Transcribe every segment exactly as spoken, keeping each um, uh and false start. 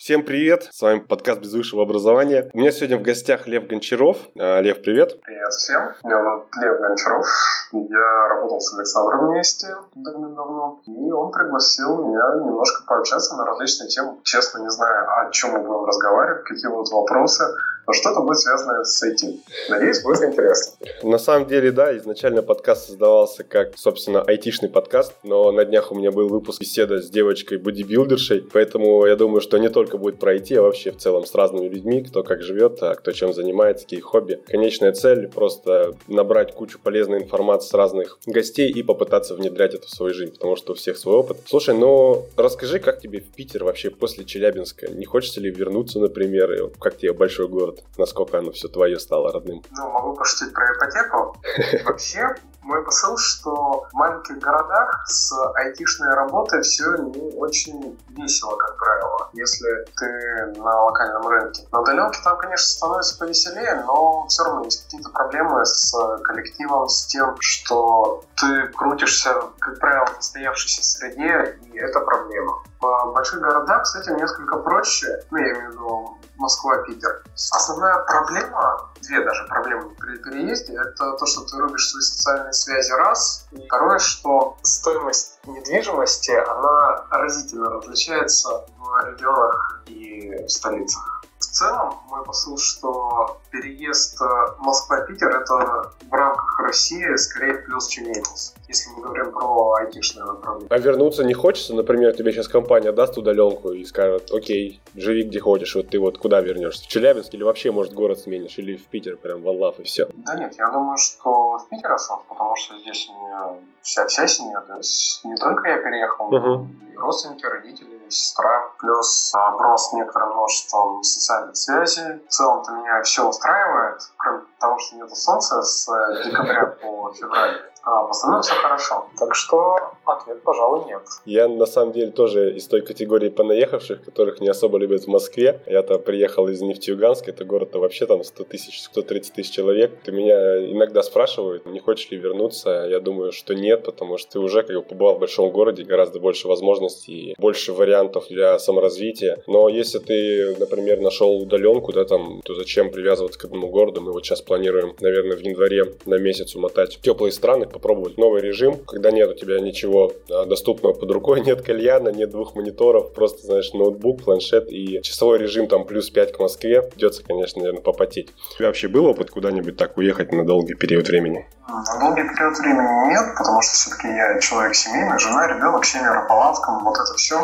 Всем привет, с вами подкаст без высшего образования. У меня сегодня в гостях Лев Гончаров. Лев, привет. Привет всем, меня зовут Лев Гончаров. Я работал с Александром вместе давным-давно, и он пригласил меня немножко пообщаться на различные темы. Честно, не знаю, о чем мы будем разговаривать, какие будут вопросы, но что-то будет связано с ай ти. Надеюсь, будет интересно. На самом деле, да, изначально подкаст создавался как, собственно, айтишный подкаст, но на днях у меня был выпуск беседы с девочкой-бодибилдершей, поэтому я думаю, что не только будет пройти, а вообще в целом с разными людьми, кто как живет, а кто чем занимается, какие хобби. Конечная цель — просто набрать кучу полезной информации с разных гостей и попытаться внедрять это в свою жизнь, потому что у всех свой опыт. Слушай, ну расскажи, как тебе в Питер вообще после Челябинска? Не хочется ли вернуться, например, и как тебе большой город? Насколько оно все твое стало родным? Ну, могу пошутить про ипотеку. Вообще, мой посыл, что в маленьких городах с айтишной работой все не очень весело, как правило, если ты на локальном рынке. На удаленке там, конечно, становится повеселее, но все равно есть какие-то проблемы с коллективом, с тем, что ты крутишься, как правило, в устоявшейся среде, и это проблема. В больших городах, кстати, несколько проще, ну, я имею в виду Москва, Питер. Основная проблема, две даже проблемы при переезде, это то, что ты рубишь свои социальные связи, раз, и второе, что стоимость недвижимости, она разительно различается в регионах и в столицах. В целом, мой посыл, что переезд Москва-Питер – это в рамках России скорее плюс, чем минус, если мы говорим про айтишное направление. А вернуться не хочется? Например, тебе сейчас компания даст удаленку и скажет: окей, живи где ходишь, вот ты вот куда вернешься? В Челябинск или вообще, может, город сменишь? Или в Питер прям валлав и все? Да нет, я думаю, что в Питер остался, потому что здесь у меня вся, вся семья, то есть не только я переехал, uh-huh. и родственники, родители, сестра, плюс оброс некоторым множеством социальных связей. В целом-то меня все устраивает, кроме того, что нету солнца с декабря по февраль. А, в основном все хорошо. Так что ответ, пожалуй, нет. Я, на самом деле, тоже из той категории понаехавших, которых не особо любят в Москве. Я там приехал из Нефтеюганска, это город-то вообще там сто тысяч, сто тридцать тысяч человек. Ты меня иногда спрашивают, не хочешь ли вернуться? Я думаю, что нет, потому что ты уже как бы побывал в большом городе, гораздо больше возможностей, больше вариантов для саморазвития. Но если ты, например, нашел удаленку, да, там, то зачем привязываться к одному городу? Мы вот сейчас планируем, наверное, в январе на месяц умотать в теплые страны, попробовать новый режим, когда нет у тебя ничего доступного под рукой, нет кальяна, нет двух мониторов, просто, знаешь, ноутбук, планшет и часовой режим там плюс пять к Москве. Придется, конечно, наверное, попотеть. У тебя вообще был опыт куда-нибудь так уехать на долгий период времени? На долгий период времени нет, потому что все-таки я человек семейный, жена, ребенок, семеро по лавкам, вот это все.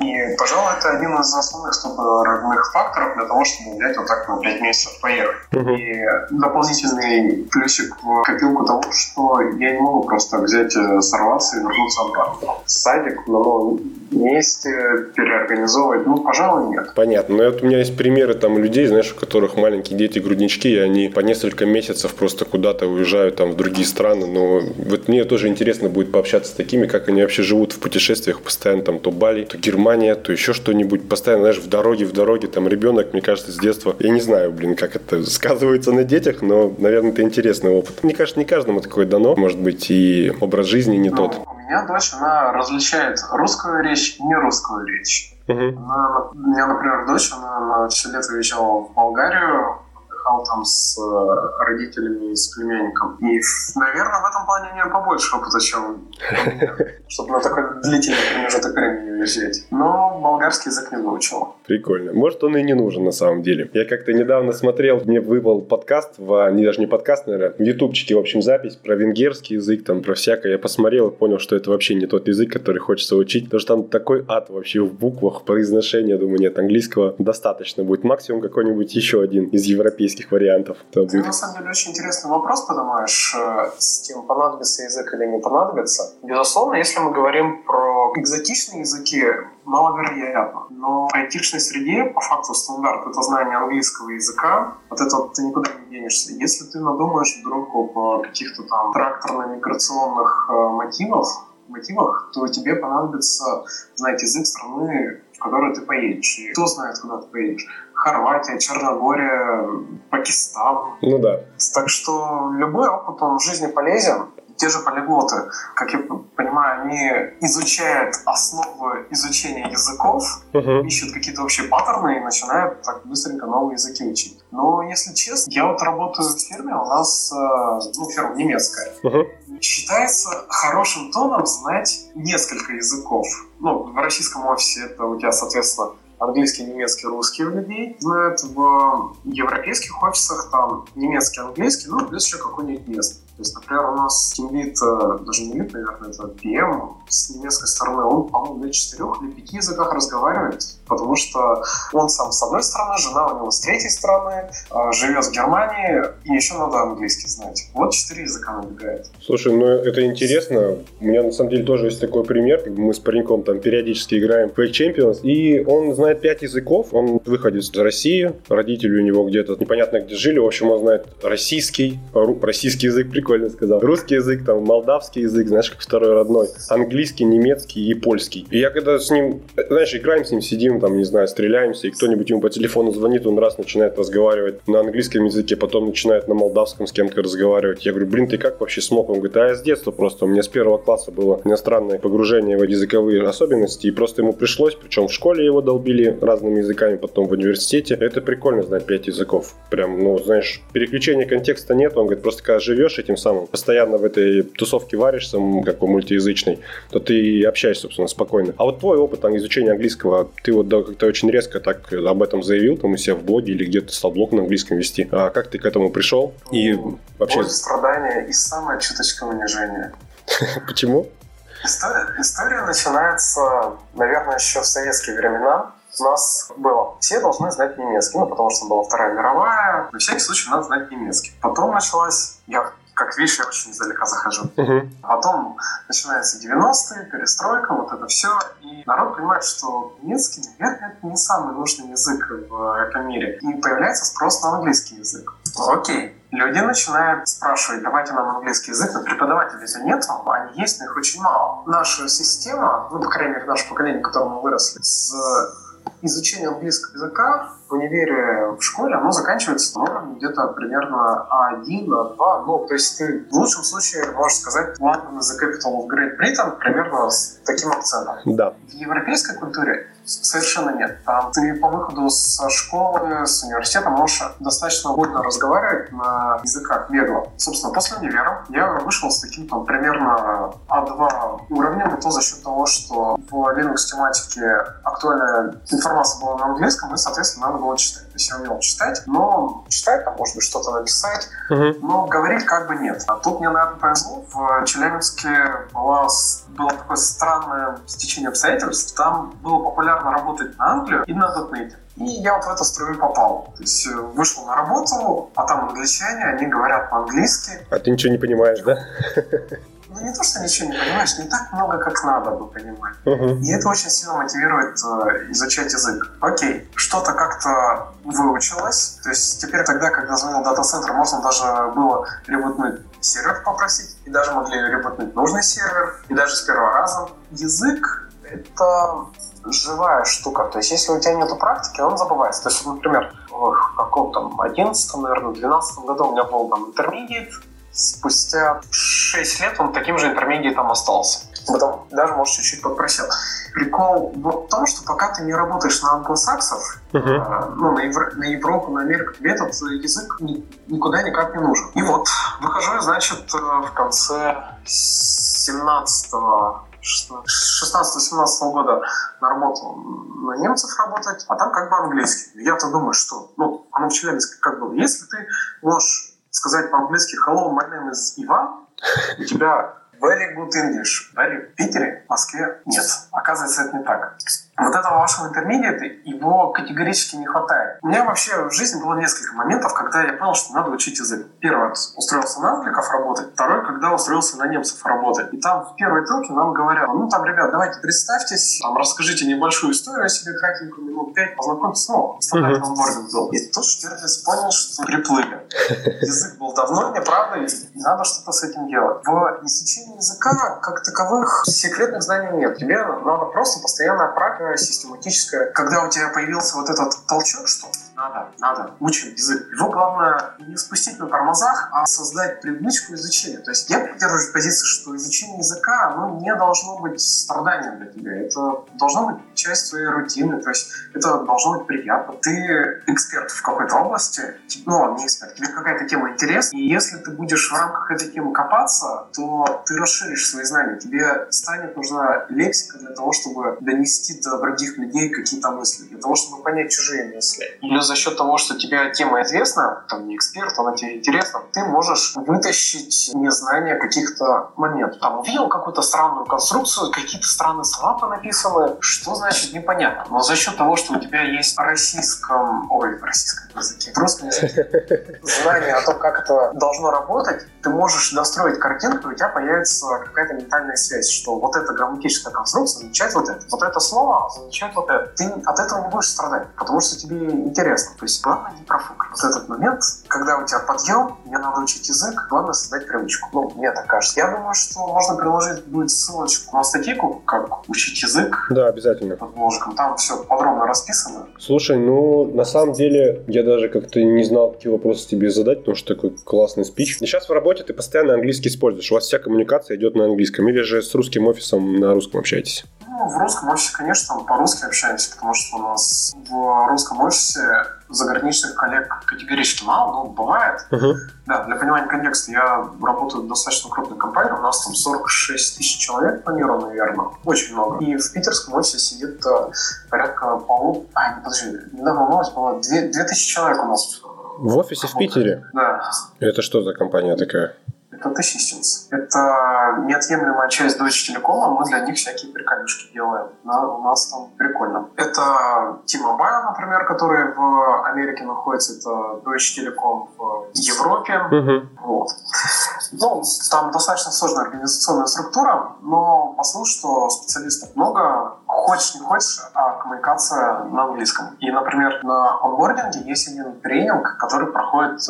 И, пожалуй, это один из основных стопорных факторов для того, чтобы взять вот так на пять месяцев поехать. Угу. И дополнительный плюсик в копилку того, что я не могу просто взять, сорваться и вернуться обратно. Садик на новом месте переорганизовывать, ну, пожалуй, нет. Понятно. Но вот у меня есть примеры там людей, знаешь, у которых маленькие дети-груднички, и они по несколько месяцев просто куда-то уезжают там в другие страны. Но вот мне тоже интересно будет пообщаться с такими, как они вообще живут в путешествиях постоянно, там, то Бали, то Германия, то еще что-нибудь. Постоянно, знаешь, в дороге, в дороге, там, ребенок, мне кажется, с детства. Я не знаю, блин, как это сказывается на детях, но, наверное, это интересный опыт. Мне кажется, не каждому такое дано. Может быть, и образ жизни не ну, тот. У меня дочь, она различает русскую речь и нерусскую речь. Uh-huh. Она, у меня, например, дочь, она все лето уезжала в Болгарию, отдыхала там с родителями и с племянником. И, наверное, в этом плане у нее побольше опыта, чем чтобы на такой длительный промежуток времени уезжать. Но болгарский язык не выучила. Прикольно. Может, он и не нужен на самом деле. Я как-то недавно смотрел, мне выпал подкаст, в, не, даже не подкаст, наверное, в ютубчике, в общем, запись про венгерский язык, там, про всякое. Я посмотрел и понял, что это вообще не тот язык, который хочется учить, потому что там такой ад вообще в буквах, произношение. Я думаю, нет, английского достаточно будет. Максимум какой-нибудь еще один из европейских вариантов. Ты, будет. на самом деле, очень интересный вопрос поднимаешь, с тем, понадобится язык или не понадобится. Безусловно, если мы говорим про экзотичные языки, маловероятно. Но в айтишной среде, по факту, стандарт — это знание английского языка. От этого ты никуда не денешься. Если ты надумаешь вдруг об каких-то там тракторно-миграционных мотивах, мотивах, то тебе понадобится знать язык страны, в которую ты поедешь. И кто знает, куда ты поедешь? Хорватия, Черногория, Пакистан. Ну да. Так что любой опыт, он в жизни полезен. те же полиглоты, как я понимаю, они изучают основы изучения языков, uh-huh. ищут какие-то общие паттерны и начинают так быстренько новые языки учить. Но, если честно, я вот работаю в фирме, у нас, ну, фирма немецкая. Uh-huh. Считается хорошим тоном знать несколько языков. Ну, в российском офисе это у тебя, соответственно, английский, немецкий, русский у людей знают. В европейских офисах там немецкий, английский, ну, плюс еще какой-нибудь местный. То есть, например, у нас тимлид, даже не лид, наверное, это пи эм с немецкой стороны, он, по-моему, на четырех или пяти языках разговаривает, потому что он сам с одной стороны, жена у него с третьей стороны, живет в Германии, и еще надо английский знать. Вот четыре языка набегает. Слушай, ну это интересно. У меня на самом деле тоже есть такой пример. Мы с пареньком там периодически играем в Fake Champions, и он знает пять языков. Он выходит из России, родители у него где-то непонятно где жили. В общем, он знает российский, российский язык прикольный. Прикольно сказал. Русский язык, там, молдавский язык, знаешь, как второй родной. Английский, немецкий и польский. И я когда с ним, знаешь, играем с ним, сидим, там, не знаю, стреляемся, и кто-нибудь ему по телефону звонит, он раз начинает разговаривать на английском языке, потом начинает на молдавском с кем-то разговаривать. Я говорю, блин, ты как вообще смог? Он говорит, а я с детства просто. У меня с первого класса было иностранное погружение в языковые особенности, и просто ему пришлось, причем в школе его долбили разными языками, потом в университете. Это прикольно знать пять языков. Прям, ну, знаешь, переключения контекста нет. Он говорит, просто когда живешь этим самым, постоянно в этой тусовке варишься, как бы мультиязычной, то ты общаешься, собственно, спокойно. А вот твой опыт там, изучения английского, ты вот да, как-то очень резко так об этом заявил, там у себя в блоге или где-то стал блог на английском вести. А как ты к этому пришел? И ну, вообще... Боль, страдания и самая чуточка унижения. Почему? История, история начинается, наверное, еще в советские времена. У нас было. Все должны знать немецкий, ну, потому что была Вторая мировая. На всякий случай надо знать немецкий. Потом началась... Я Как видишь, я очень издалека захожу. Uh-huh. Потом начинаются девяностые, перестройка, вот это все. И народ понимает, что немецкий, наверное, это не самый нужный язык в этом мире. И появляется спрос на английский язык. Окей. Люди начинают спрашивать, давайте нам английский язык, но преподавателей нет, они есть, но их очень мало. Наша система, ну, по крайней мере, наше поколение, в котором мы выросли, с изучением английского языка в универе, в школе, оно заканчивается на уровне где-то примерно а один, а два. Ну, то есть ты в лучшем случае можешь сказать London is the capital of Great Britain примерно с таким акцентом. Да. В европейской культуре совершенно нет. Там ты по выходу со школы, с университета можешь достаточно удобно разговаривать на языках бегло. Собственно, после универа я вышел с таким там примерно а два уровнем, и то за счет того, что в Linux-тематике актуальная информация была на английском, и, соответственно, надо было читать. То есть я умел читать, но читать, там, может быть, что-то написать, uh-huh. но говорить как бы нет. А тут мне, наверное, повезло. В Челябинске было, было такое странное стечение обстоятельств. Там было популярно работать на Англию и на дотнете. И я вот в эту струю попал. То есть вышел на работу, а там англичане, они говорят по-английски. А ты ничего не понимаешь, да? Ну, не то, что ничего не понимаешь, не так много, как надо бы понимать. Uh-huh. И это очень сильно мотивирует э, изучать язык. Окей, что-то как-то выучилось. То есть теперь тогда, когда звонил дата-центр, можно даже было ребутнуть сервер попросить, и даже могли ребутнуть нужный сервер, и даже с первого раза. Язык — это живая штука. То есть если у тебя нет практики, он забывается. То есть, например, в каком-то одиннадцатом, наверное, двенадцатом году у меня был там интермедиат. Спустя шесть лет он таким же интермедиатом остался. Потом даже, может, чуть-чуть подпросил. Прикол в том, что пока ты не работаешь на англосаксов, uh-huh. э, ну, на, Евро- на Европу, на Америку, тебе этот язык ни- никуда никак не нужен. И вот, выхожу, значит, в конце семнадцатого шестнадцатого-семнадцатого года на работу на немцев работать, а там как бы английский. Я-то думаю, что, ну, оно в Челябинске как было. Если ты можешь сказать по-английски «Hello, my name is Иван», у тебя very good English. Далее в Питере, в Москве нет. Оказывается, это не так. Вот этого вашего интермедиата, его категорически не хватает. У меня вообще в жизни было несколько моментов, когда я понял, что надо учить язык. Первый, устроился на англиков работать. Второй, когда устроился на немцев работать. И там в первой ссылке нам говорят, ну там, ребят, давайте представьтесь, там расскажите небольшую историю о себе, кратенькую, минут пять, познакомьтесь. Ну, стандартный онбординг был. И тут Штирлиц понял, что приплыли. Язык был давно, неправда, и надо что-то с этим делать. В изучении языка, как таковых, секретных знаний нет. Тебе надо просто постоянная практика, систематическая. Когда у тебя появился вот этот толчок, что Надо, надо. Учим язык. Его главное не спустить на тормозах, а создать привычку изучения. То есть я поддерживаю позицию, что изучение языка, оно не должно быть страданием для тебя. Это должно быть часть твоей рутины. То есть это должно быть приятно. Ты эксперт в какой-то области, но не эксперт. Тебе какая-то тема интересна. И если ты будешь в рамках этой темы копаться, то ты расширишь свои знания. Тебе станет нужна лексика для того, чтобы донести до других людей какие-то мысли. Для того, чтобы понять чужие мысли. Или за счет того, что тебе тема известна, там не эксперт, она тебе интересна, ты можешь вытащить незнание каких-то моментов. Там увидел какую-то странную конструкцию, какие-то странные слова понаписаны, что значит непонятно. Но за счет того, что у тебя есть в российском, ой, в российском языке, в русском языке, знание о том, как это должно работать, ты можешь достроить картинку, и у тебя появится какая-то ментальная связь, что вот эта грамматическая конструкция означает вот это, вот это слово означает вот это. Ты от этого не будешь страдать, потому что тебе интересно. То есть главное не профукать. Вот этот момент, когда у тебя подъем, мне надо учить язык, главное создать привычку. Ну, мне так кажется. Я думаю, что можно приложить будет ссылочку на статейку, как учить язык. Да, обязательно. Под ложком. Там все подробно расписано. Слушай, ну, на самом деле, я даже как-то не знал, какие вопросы тебе задать, потому что такой классный спич. Сейчас в работе ты постоянно английский используешь. У вас вся коммуникация идет на английском. Или же с русским офисом на русском общаетесь? Ну, в русском офисе, конечно, по-русски общаемся, потому что у нас в русском офисе заграничных коллег категорически мало, но бывает. Uh-huh. Да, для понимания контекста, я работаю в достаточно крупной компании, у нас там сорок шесть тысяч человек по миру, наверное, очень много. И в питерском офисе сидит порядка полу... А, не, подожди, недавно новость была, две тысячи человек у нас. В офисе в Питере? Да. Это что за компания такая? Это T-Systems. Это неотъемлемая часть Deutsche Telekom, мы для них всякие приколюшки делаем. Да, у нас там прикольно. Это T-Mobile, например, который в Америке находится, это Deutsche Telekom в Европе. Uh-huh. Вот. Ну, там достаточно сложная организационная структура, но послушай, что специалистов много, хочешь не хочешь, а коммуникация на английском. И, например, на онбординге есть один тренинг, который проходит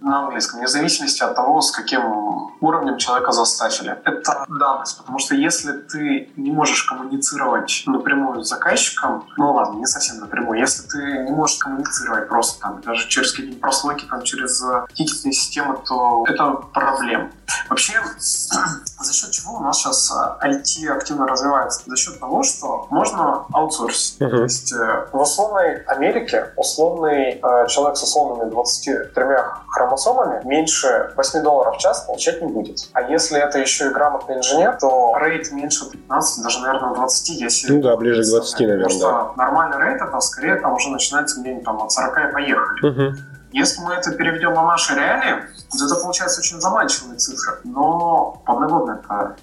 на английском, вне зависимости от того, с каким уровнем человека застачили. Это данность, потому что если ты не можешь коммуницировать напрямую с заказчиком, ну ладно, не совсем напрямую, если ты не можешь коммуницировать просто там, даже через какие-то прослойки, там, через тикетные системы, то это проблема. Вообще, за счет чего у нас сейчас ай ти активно развивается? За счет того, что можно аутсорсить. Uh-huh. То есть э, в условной Америке условный э, человек с условными двадцатью тремя хромосомами меньше восемь долларов в час получать не будет. А если это еще и грамотный инженер, то рейт меньше пятнадцати, даже, наверное, двадцати, если... Ну да, ближе к двадцати, наверное, потому да. Потому что нормальный рейт, это скорее там уже начинается где-нибудь там от сорока и поехали. Uh-huh. Если мы это переведем на наши реалии, то это получается очень заманчивые цифры. Но подноготная-то...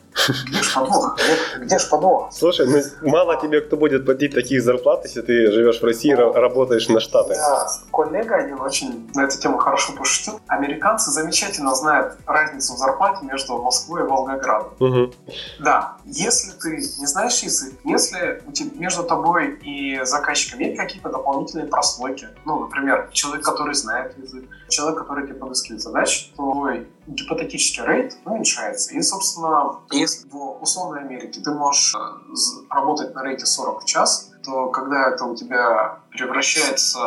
Где ж подвох? Где, где ж подвох? Слушай, ну мало тебе кто будет платить такие зарплаты, если ты живешь в России и работаешь на Штаты. Да, коллега один очень на эту тему хорошо пошутил. Американцы замечательно знают разницу в зарплате между Москвой и Волгоградом. Угу. Да, если ты не знаешь язык, если между тобой и заказчиком есть какие-то дополнительные прослойки, ну, например, человек, который знает язык, человек, который тебе подыскивает задачи, то твой гипотетический рейд уменьшается. И, собственно, если в условной Америке ты можешь работать на рейте сорок в час, то когда это у тебя превращается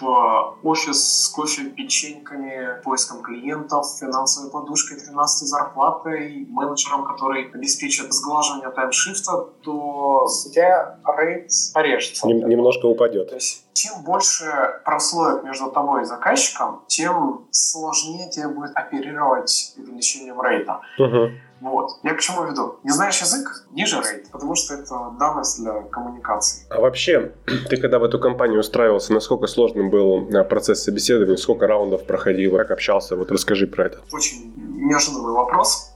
в офис с кофе, печеньками, поиском клиентов, финансовой подушкой, тринадцатой зарплатой, менеджером, который обеспечит сглаживание таймшифта, то у тебя рейт порежется. Нем- немножко упадет. То есть, чем больше прослоек между тобой и заказчиком, тем сложнее тебе будет оперировать увеличением рейта. Угу. Вот. Я к чему веду? Не знаешь язык? Ниже рейт, потому что это данность для коммуникации. А вообще, ты когда в эту компанию устраивался, насколько сложным был процесс собеседования, сколько раундов проходило, как общался? Вот расскажи про это. Очень неожиданный вопрос.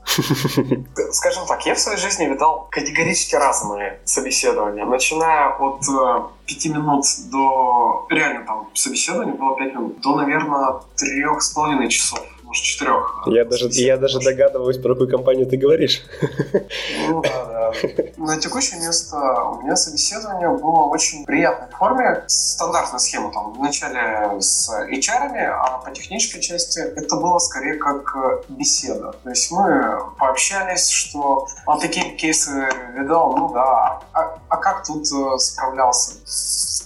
Скажем так, я в своей жизни видал категорически разные собеседования. Начиная от пяти минут до... Реально там собеседование было пять минут. До, наверное, трех с половиной часов. Может, четырех. Я даже, я даже догадываюсь, про какую компанию ты говоришь. Ну да, да. На текущее место у меня собеседование было в очень приятной форме. Стандартная схема там вначале с эйч ар-ами, а по технической части это было скорее как беседа. То есть мы пообщались, что а такие кейсы видал, ну да, а, а как тут справлялся?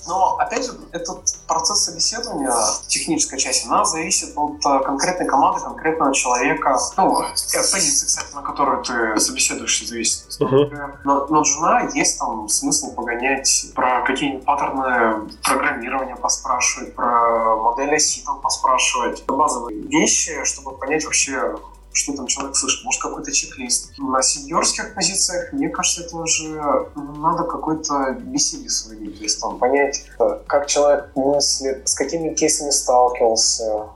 Но, опять же, этот процесс собеседования, техническая часть, она зависит от конкретной команды, конкретного человека. Ну, от позиции, кстати, на которую ты собеседуешься, зависит. Uh-huh. На, на джуна есть там смысл погонять, про какие-нибудь паттерны программирования поспрашивать, про модели оси там поспрашивать. Базовые вещи, чтобы понять вообще, что там человек слышит, может, какой-то чек-лист. На сеньорских позициях, мне кажется, это уже надо какой-то би си би сводить, то есть там понять, как человек мыслит, с какими кейсами сталкивался.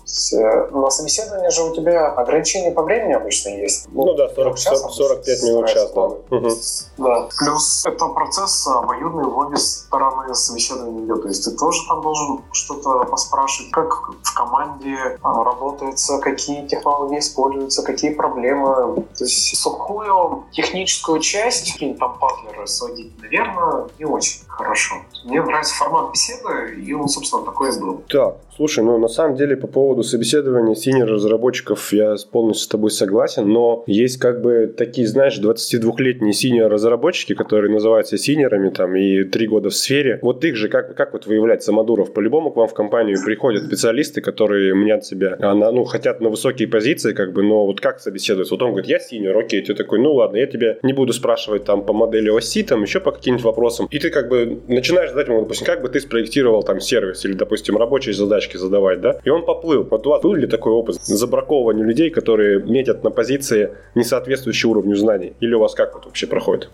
На собеседовании же у тебя ограничения по времени обычно есть. Ну, ну да, сорок, сорок, сорок пять минут, час, да. Угу. Да. Плюс это процесс обоюдный в обе стороны собеседования идет, то есть ты тоже там должен что-то поспрашивать, как в команде работается, какие технологии используются, какие проблемы. То есть сухую техническую часть, какие-нибудь там патлеры сводить, наверное, не очень хорошо. Мне нравится формат беседы, и он, собственно, такой и был. Так, слушай, ну на самом деле по поводу собеседования синьор-разработчиков я полностью с тобой согласен, но есть как бы такие, знаешь, двадцатидвухлетние синьор-разработчики, которые называются синьорами там и три года в сфере. Вот их же как, как вот выявлять самодуров? По-любому к вам в компанию приходят специалисты, которые мнят себя, ну, хотят на высокие позиции, как бы, но вот как собеседоваться? Вот он говорит, я синьор, окей, ты такой, ну ладно, я тебя не буду спрашивать там по модели оси, там еще по каким-нибудь вопросам. И ты как бы начинаешь задать ему, допустим, как бы ты спроектировал там сервис или, допустим, рабочие задачки задавать, да? И он поплыл. Вот у вас был ли такой опыт забраковывания людей, которые метят на позиции, не соответствующие уровню знаний? Или у вас как вот вообще проходит?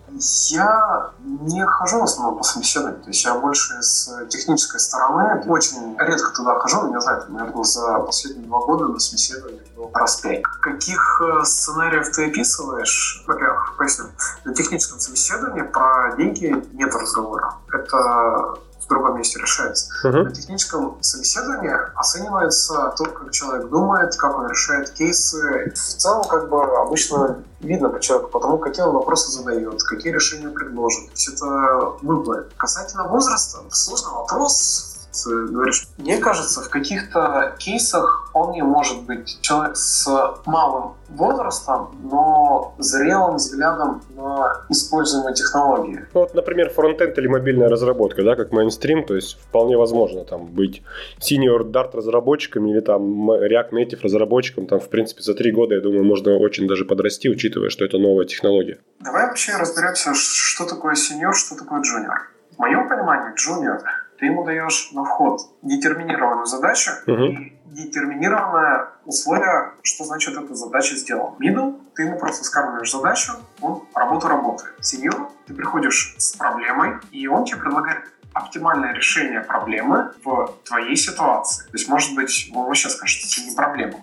Я не хожу в основном по собеседованию, то есть я больше с технической стороны, очень редко туда хожу, не знаю, наверное, за последние два года на собеседовании был раз пять. Каких сценариев ты описываешь? Во-первых, поясню, на техническом собеседовании про деньги нет разговора. Это в другом месте решается. Uh-huh. На техническом собеседовании оценивается то, как человек думает, как он решает кейсы. В целом, как бы, обычно видно по человеку, потому какие он вопросы задает, какие решения предложит. То есть это выбор. Касательно возраста, сложный вопрос. Говоришь, мне кажется, в каких-то кейсах вполне может быть человек с малым возрастом, но зрелым взглядом на используемые технологии. Ну, вот, например, фронтенд или мобильная разработка, да, как мейнстрим, то есть вполне возможно там быть senior Dart разработчиком или там React Native разработчиком, там в принципе за три года, я думаю, можно очень даже подрасти, учитывая, что это новая технология. Давай вообще разберемся, что такое senior, что такое junior. В моем понимании junior — ты ему даешь на вход детерминированную задачу uh-huh. и детерминированное условие, что значит эта задача сделана. Middle — ты ему просто скармливаешь задачу, он работу работает. Senior — ты приходишь с проблемой, и он тебе предлагает оптимальное решение проблемы в твоей ситуации. То есть, может быть, он вообще скажет, что это не проблема,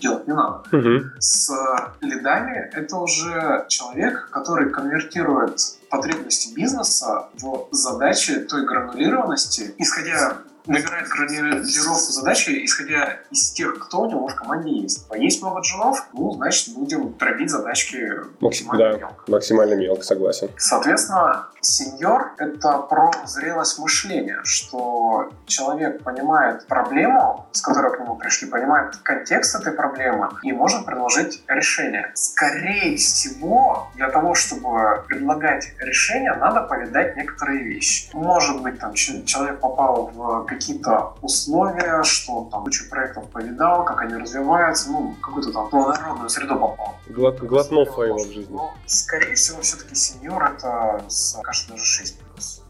делать не надо. Uh-huh. С лидами это уже человек, который конвертирует потребности бизнеса в задачи той гранулированности, исходя, набирает гранулировку задачи, исходя из тех, кто у него в команде есть. А есть много джунов, ну, значит, будем дробить задачки максимально да, мелко. Максимально мелко, согласен. Соответственно, сеньор — это про зрелость мышления, что человек понимает проблему, с которой к нему пришли, понимает контекст этой проблемы и может предложить решение. Скорее всего, для того, чтобы предлагать решение, надо повидать некоторые вещи. Может быть, там человек попал в какие-то условия, что он там кучу проектов повидал, как они развиваются, ну, какую-то там плодородную среду попал. Глот, глотнул своего в жизни. Но, скорее всего, все-таки сеньор — это, кажется, даже шесть.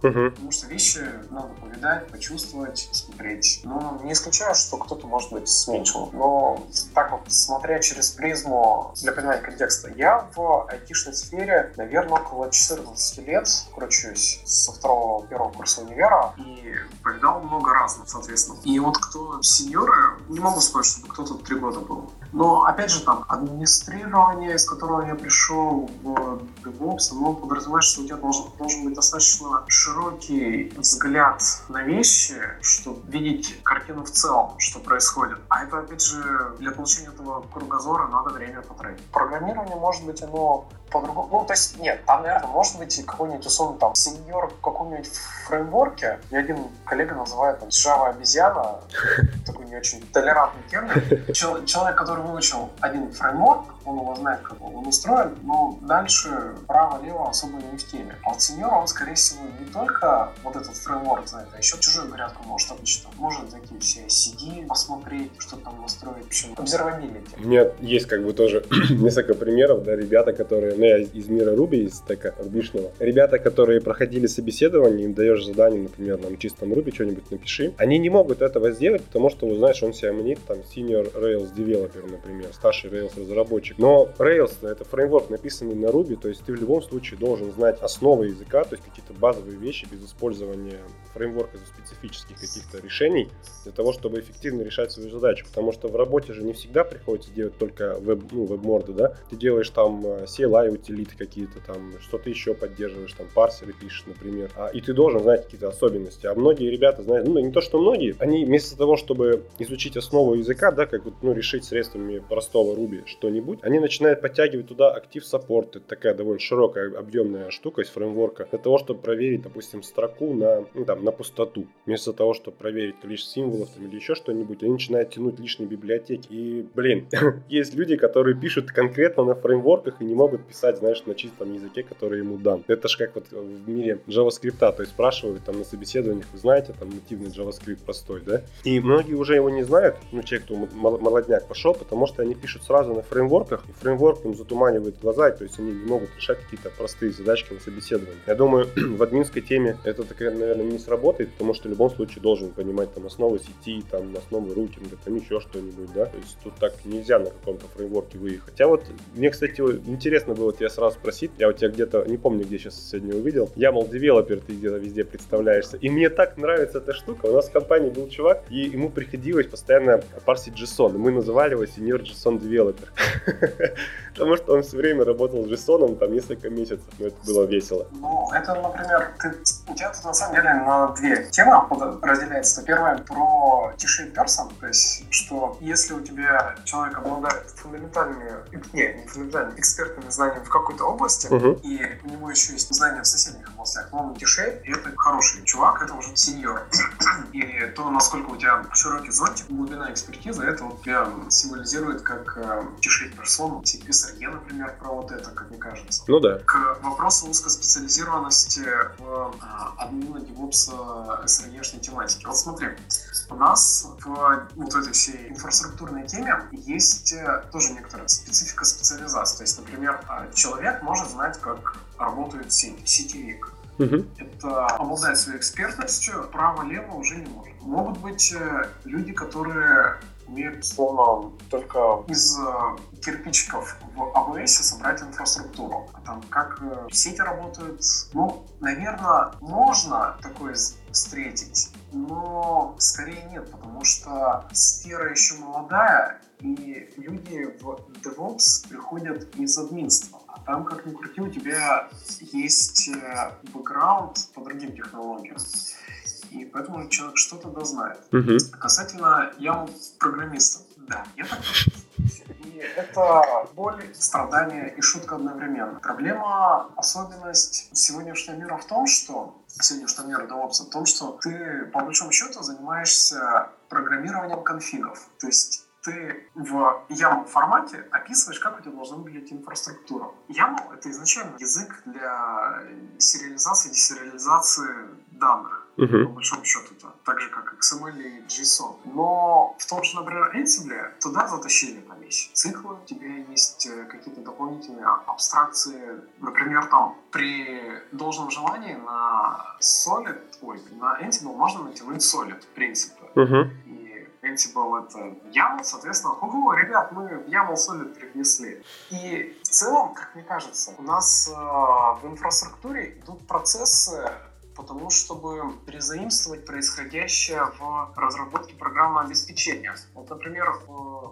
Uh-huh. Потому что вещи надо повидать, почувствовать, смотреть. Ну, не исключаю, что кто-то, может быть, с меньшего. Но так вот, смотря через призму для понимания контекста, я в айтишной сфере, наверное, около четырнадцати лет кручусь со второго, первого курса универа и повидал много разных, соответственно. И вот кто сеньоры, не могу сказать, чтобы кто-то три года был. Но, опять же, там, администрирование, из которого я пришел в DevOps, оно подразумевает, что у тебя должен, должен быть достаточно широкий взгляд на вещи, чтобы видеть картину в целом, что происходит. А это, опять же, для получения этого кругозора надо время потратить. Программирование, может быть, оно по-другому. Ну, то есть, нет, там, наверное, может быть какой-нибудь условно там сеньор в каком-нибудь фреймворке, и один коллега называет там Java-обезьяна, такой не очень толерантный термин. Чел- человек, который выучил один фреймворк, он его знает, как он устроен, но дальше право-лево особо не в теме. А вот сеньор, он, скорее всего, не только вот этот фреймворк знает, а еще чужую грядку может обучить. Может такие все си ай/си ди посмотреть, что там настроить, в общем, обсервабилити. У меня есть как бы тоже несколько примеров, да, ребята, которые, ну, я из мира Ruby, из стека рубишного. Ребята, которые проходили собеседование, им даешь задание, например, на чистом Ruby что-нибудь напиши, они не могут этого сделать, потому что, ну, знаешь, он себя мнит там senior Rails developer, например, старший Rails разработчик. Но Rails — это фреймворк, написанный на Ruby, то есть ты в любом случае должен знать основы языка, то есть какие-то базовые вещи без использования фреймворка за специфических каких-то решений для того, чтобы эффективно решать свою задачу, потому что в работе же не всегда приходится делать только веб, ну, веб-морды, да, ты делаешь там си эл ай, утилиты какие-то там, что ты еще поддерживаешь, там парсеры пишешь, например, а, и ты должен знать какие-то особенности, а многие ребята знают, ну, не то что многие, они вместо того, чтобы изучить основу языка, да, как вот, ну, решить средствами простого Ruby что-нибудь, они начинают подтягивать туда актив саппорт, это такая довольно широкая объемная штука из фреймворка, для того, чтобы проверить, допустим, строку на, ну, там, на пустоту, вместо того, чтобы проверить количество символов там, или еще что-нибудь, они начинают тянуть лишние библиотеки. И, блин, есть люди, которые пишут конкретно на фреймворках и не могут писать, знаешь, на чистом языке, который ему дан. Это же как вот в мире JavaScript, то есть спрашивают там на собеседованиях, вы знаете, там нативный JavaScript простой, да? И многие уже его не знают, ну, те, кто молодняк пошел, потому что они пишут сразу на фреймворках, и фреймворк им затуманивает глаза, и, то есть они не могут решать какие-то простые задачки на собеседовании. Я думаю, в админской теме это, наверное, не сработает, потому что в любом случае должен понимать там основы сети, там основы рутинга, там еще что-нибудь, да, то есть тут так нельзя на каком-то фреймворке выехать. А вот мне, кстати, интересно было тебя сразу спросить, я у тебя где-то, не помню, где сейчас сегодня увидел, ямл девелопер, ты где-то везде представляешься, и мне так нравится эта штука, у нас в компании был чувак, и ему приходилось постоянно парсить JSON, мы называли его senior JSON developer, потому что он все время работал с JSON, там несколько месяцев, но это было весело. Ну, это, например, у тебя тут на самом деле на две темы разделяется. Первая про T-shaped person, то есть, что если у тебя человек обладает фундаментальными, не, не фундаментальными, экспертными знаниями в какой-то области, uh-huh. и у него еще есть знания в соседних областях, но он T-shaped, и это хороший чувак, это уже сеньор. И то, насколько у тебя широкий зонтик, глубина экспертизы, это вот тебя символизирует как T-shaped person, писарь, например, про вот это, как мне кажется. Ну да. К вопросу узкоспециализированности в админа DevOps эс эр и-шной тематики. Вот смотри, у нас в вот этой всей инфраструктурной теме есть тоже некоторая специфика специализации. То есть, например, человек может знать, как работает сеть, сетевик. Uh-huh. Это обладает своей экспертностью, право-лево уже не может. Могут быть люди, которые умеют, словно, только из кирпичиков в эй дабл ю эс собрать инфраструктуру. А там как сети работают, ну, наверное, можно такое встретить, но скорее нет, потому что сфера еще молодая, и люди в DevOps приходят из админства. А там, как ни крути, у тебя есть бэкграунд по другим технологиям. И поэтому человек что-то дознает. Uh-huh. Касательно ямл программистов. Да, я так и это боль, страдание и шутка одновременно. Проблема, особенность сегодняшнего мира в том, что сегодняшнего мира DevOps в том, что ты, по большому счету, занимаешься программированием конфигов. То есть ты в ямл формате описываешь, как у тебя должна выглядеть инфраструктура. ямл — это изначально язык для сериализации и десериализации данных. Uh-huh. По большому счету, это так же, как икс эм эль и JSON. Но в том же, например, Ansible, туда затащили там есть циклы, у тебя есть какие-то дополнительные абстракции. Например, там при должном желании на Solid, ой, на Ansible можно натянуть Solid, в принципе. Uh-huh. И Ansible — это ямл, соответственно, ого, ребят, мы ямл Solid привнесли. И в целом, как мне кажется, у нас э, в инфраструктуре идут процессы, потому чтобы перезаимствовать происходящее в разработке программного обеспечения. Вот, например,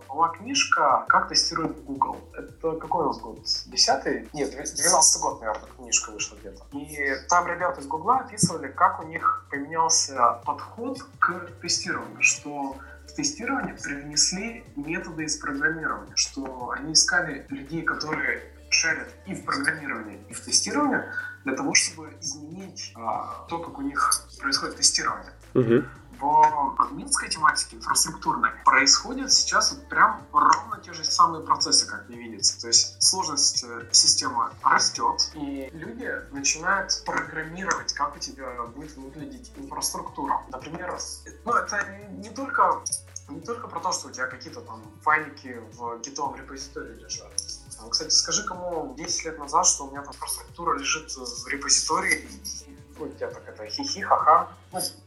была книжка «Как тестирует Google». Это какой у нас год? Десятый? Нет, двенадцатый год, наверное, книжка вышла где-то. И там ребята из Гугла описывали, как у них поменялся подход к тестированию, что в тестирование привнесли методы из программирования, что они искали людей, которые шарят и в программировании, и в тестировании, для того, чтобы изменить а, то, как у них происходит тестирование. Угу. В админской тематике, инфраструктурной, происходят сейчас вот прям ровно те же самые процессы, как мне видится. То есть сложность системы растет, и люди начинают программировать, как у тебя будет выглядеть инфраструктура. Например, ну, это не только, не только про то, что у тебя какие-то там файлики в гитовом репозитории лежат. Кстати, скажи кому десять лет назад, что у меня там инфраструктура лежит в репозитории, и у тебя так это хихи, ха-ха.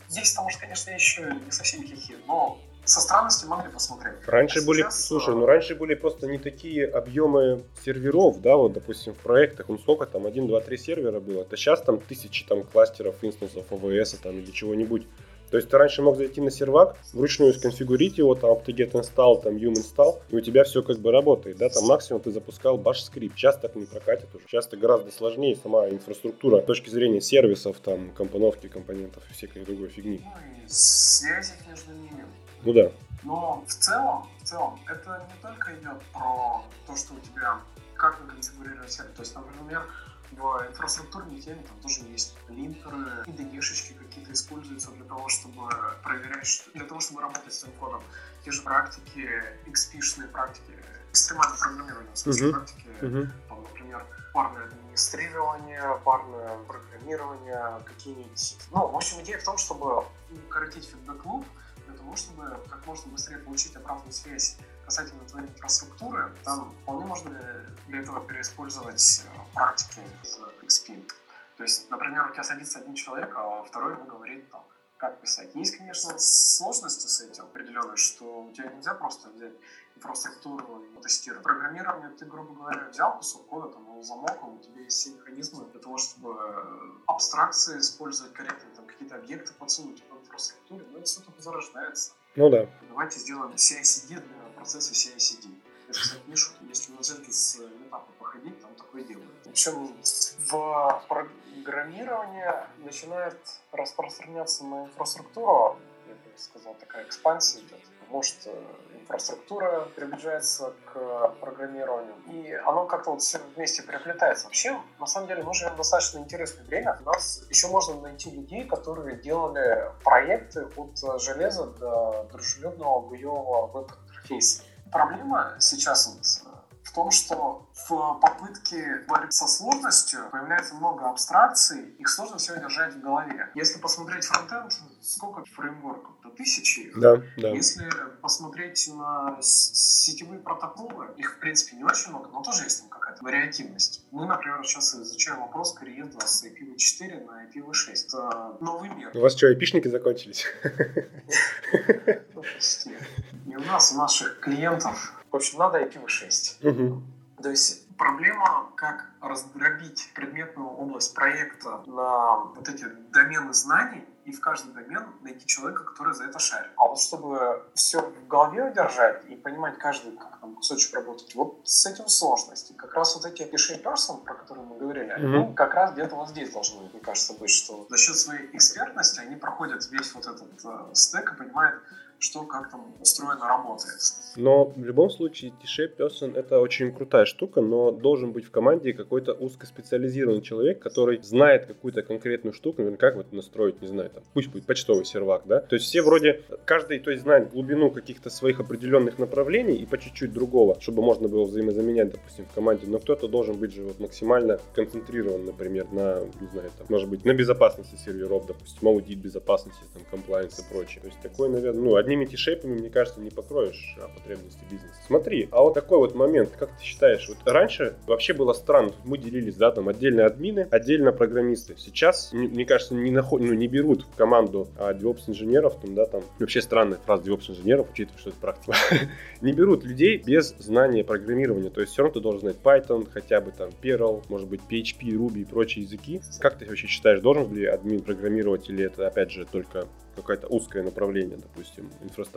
Здесь, потому что, конечно, еще не совсем хихи, но со странностью могли посмотреть. Раньше а были, сейчас... слушай, ну раньше были просто не такие объемы серверов, да, вот, допустим, в проектах, ну сколько там, один, два, три сервера было, то сейчас там тысячи там кластеров, инстансов, эй дабл ю эс там или чего-нибудь. То есть ты раньше мог зайти на сервак, вручную сконфигурить его, там, apt-get install, там, yum install, и у тебя все как бы работает, да, там максимум ты запускал bash скрипт, сейчас так не прокатит уже, сейчас это гораздо сложнее сама инфраструктура с точки зрения сервисов, там, компоновки компонентов и всякой другой фигни. Ну и связи между ними. Ну да. Но в целом, в целом, это не только идет про то, что у тебя, как вы конфигурируете сервер, то есть, например, в инфраструктурной теме там тоже есть линтеры, ай ди и-шечки какие-то используются для того, чтобы проверять, для того, чтобы работать с своим кодом. Те же практики, икс пи-шные практики, экстремальное программирование, uh-huh. практики, uh-huh. там, например, парное администрирование, парное программирование, какие-нибудь... Ну, в общем, идея в том, чтобы укоротить фидбэк-луп, для того, чтобы как можно быстрее получить обратную связь касательно твоей инфраструктуры. Там вполне можно для этого переиспользовать практики из икс пи. То есть, например, у тебя садится один человек, а второй ему говорит, там, как писать. Есть, конечно, сложности с этим определенные, что у тебя нельзя просто взять инфраструктуру и тестировать. Программирование ты, грубо говоря, взял кусок кода, там, его замок, у тебя есть все механизмы для того, чтобы абстракции использовать корректно, там, какие-то объекты подсунуть в инфраструктуре, но это все только зарождается. Ну да. Давайте сделаем си ай си ди для процесса си ай си ди. Это, кстати, не шутка. Если на дженке с метапа походить, там такое делают. В общем, в программировании начинает распространяться на инфраструктуру, я бы сказал, такая экспансия идет. Может, инфраструктура приближается к программированию, и оно как-то вот все вместе переплетается. Вообще, на самом деле, мы живем в достаточно интересное время. У нас еще можно найти людей, которые делали проекты от железа до дружелюбного буевого веб-интерфейса. Проблема сейчас вот в том, что в попытке борьбы со сложностью появляется много абстракций, их сложно все держать в голове. Если посмотреть фронтенд, сколько фреймворков? До тысячи. Да, да. Если посмотреть на сетевые протоколы, их в принципе не очень много, но тоже есть там какая-то вариативность. Мы, например, сейчас изучаем вопрос переезда с ай пи ви четыре на ай пи ви шесть. Это новый мир. У вас что, айпишники закончились? Почти. И у нас, у наших клиентов, в общем, надо ай пи ви шесть. То есть проблема, как раздробить предметную область проекта на вот эти домены знаний и в каждый домен найти человека, который за это шарит. А вот чтобы все в голове удержать и понимать каждый, как там кусочек работать, вот с этим сложность. И как раз вот эти efficient person, про которые мы говорили, mm-hmm. ну, как раз где-то вот здесь должно, мне кажется, быть, что за счет своей экспертности они проходят весь вот этот э, стек и понимают, что как там устроено работает. Но в любом случае T-shaped person это очень крутая штука, но должен быть в команде какой-то узкоспециализированный человек, который знает какую-то конкретную штуку, например, как вот настроить, не знаю, там, пусть будет почтовый сервак, да? То есть все вроде, каждый, то есть знает глубину каких-то своих определенных направлений и по чуть-чуть другого, чтобы можно было взаимозаменять, допустим, в команде, но кто-то должен быть же вот максимально концентрирован, например, на, не знаю, там, может быть, на безопасности серверов, допустим, аудит безопасности, там, комплайенс и прочее. То есть такой, наверное, ну, одни шейпами, мне кажется, не покроешь потребности бизнеса. Смотри, а вот такой вот момент, как ты считаешь, вот раньше вообще было странно, мы делились, да, там отдельно админы, отдельно программисты. Сейчас, мне кажется, не, наход... ну, не берут в команду а, DevOps-инженеров, там, да, там, вообще странная фраза DevOps-инженеров, учитывая, что это практика. Не берут людей без знания программирования, то есть все равно ты должен знать Python, хотя бы там Perl, может быть пи эйч пи, Ruby и прочие языки. Как ты вообще считаешь, должен ли админ программировать или это, опять же, только какое-то узкое направление, допустим, инфраструктура,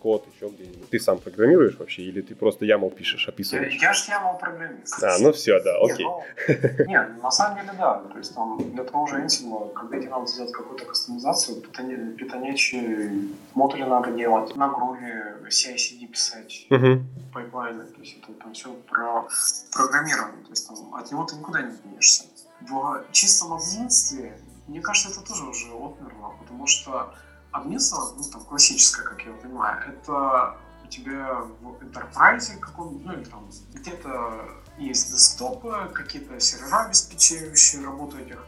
код, еще где-нибудь. Ты сам программируешь вообще или ты просто YAML пишешь, описываешь? Я же YAML программист. А, ну все, да, окей. Нет, ну, нет, на самом деле, да. То есть там для того же Ansible, когда тебе надо сделать какую-то кастомизацию, питонечи, модули надо делать, на Groovy, си ай си ди писать, uh-huh. пайплайны. То есть это там все про программирование. То есть там от него ты никуда не денешься. В чистом отсутствии мне кажется, это тоже уже отмерло, потому что админса, ну там классическая, как я понимаю, это у тебя в энтерпрайзе каком-нибудь, ну или там где-то есть десктопы, какие-то сервера, обеспечивающие работу этих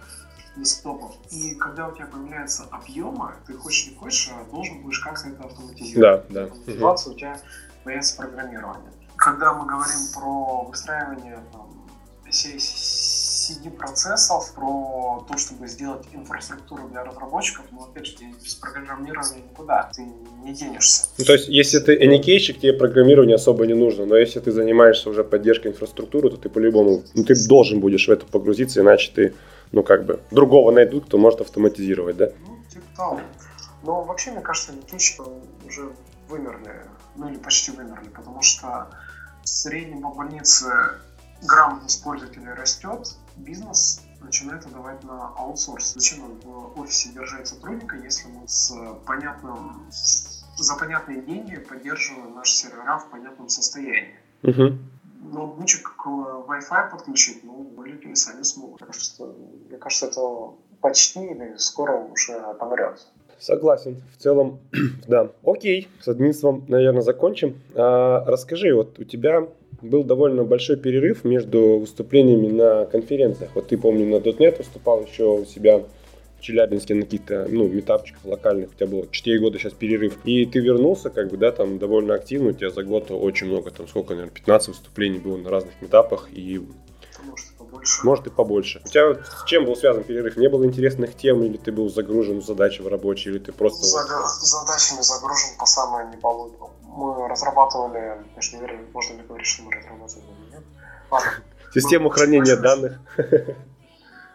десктопов. И когда у тебя появляются объемы, ты хочешь не хочешь, должен будешь как-то это автоматизировать. Да, да. Автоматизация угу. у тебя появляется программирование. Когда мы говорим про выстраивание там, си ай си ди процессов, про то, чтобы сделать инфраструктуру для разработчиков, но, опять же, без программирования никуда, ты не денешься. Ну, то есть, если ты эникейщик, тебе программирование особо не нужно, но если ты занимаешься уже поддержкой инфраструктуры, то ты по-любому, ну, ты должен будешь в это погрузиться, иначе ты, ну, как бы, другого найдут, кто может автоматизировать, да? Ну, типа того. Но вообще, мне кажется, эникейщики уже вымерли, ну, или почти вымерли, потому что в среднем по больнице грамотность пользователей растет, бизнес начинает отдавать на аутсорс. Зачем в офисе держать сотрудника, если мы с понятным, за понятные деньги поддерживаем наши сервера в понятном состоянии? Uh-huh. Ноутбучик к Wi-Fi подключить, ну, пользователи сами смогут. Потому что, мне кажется, это почти или скоро уже помрет. Согласен. В целом, да. Окей, с админством, наверное, закончим. А, расскажи, вот у тебя был довольно большой перерыв между выступлениями на конференциях. Вот ты, помню, на .дот нет выступал еще у себя в Челябинске на каких-то, ну, митапчиках локальных. У тебя было четыре года сейчас перерыв. И ты вернулся, как бы, да, там довольно активно. У тебя за год очень много, там, сколько, наверное, пятнадцать выступлений было на разных митапах. И... Может, и побольше. Может, и побольше. У тебя с чем был связан перерыв? Не было интересных тем? Или ты был загружен задачами рабочей? Или ты просто... Зад... Задачами загружен по самое не полудно. Мы разрабатывали, я же не верю, можно ли говорить, что мы разрабатывали, нет? Ладно. Систему хранения данных.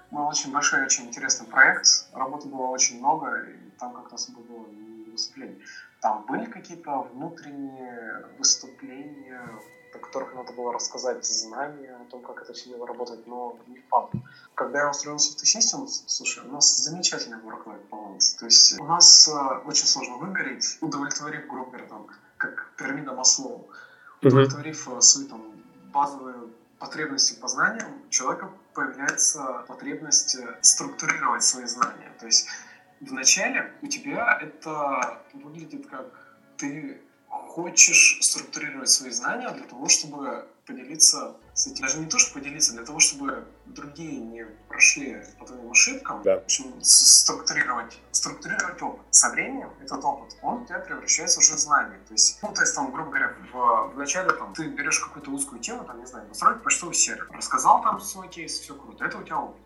Был очень большой, очень интересный проект, работы было очень много, и там как раз было выступление. Там были какие-то внутренние выступления, о которых надо было рассказать знания о том, как это все дело работает, но не факт. Когда я устроился в T-Systems, слушай, у нас замечательный work-life balance. То есть у нас э, очень сложно выгореть, удовлетворив группер, там, как пирамида Маслоу, удовлетворив э, свои там, базовые потребности по знаниям, у человека появляется потребность структурировать свои знания. То есть вначале у тебя это выглядит как ты хочешь структурировать свои знания для того, чтобы поделиться с этим. Даже не то, чтобы поделиться, для того, чтобы другие не прошли по твоим ошибкам. Да. В общем, структурировать, структурировать опыт. Со временем этот опыт, он у тебя превращается уже в знание. То есть, ну, то есть, там, грубо говоря, в, в начале там, ты берешь какую-то узкую тему, там, не знаю, настроить почтовый сервер. Рассказал там свой кейс, все круто, это у тебя опыт.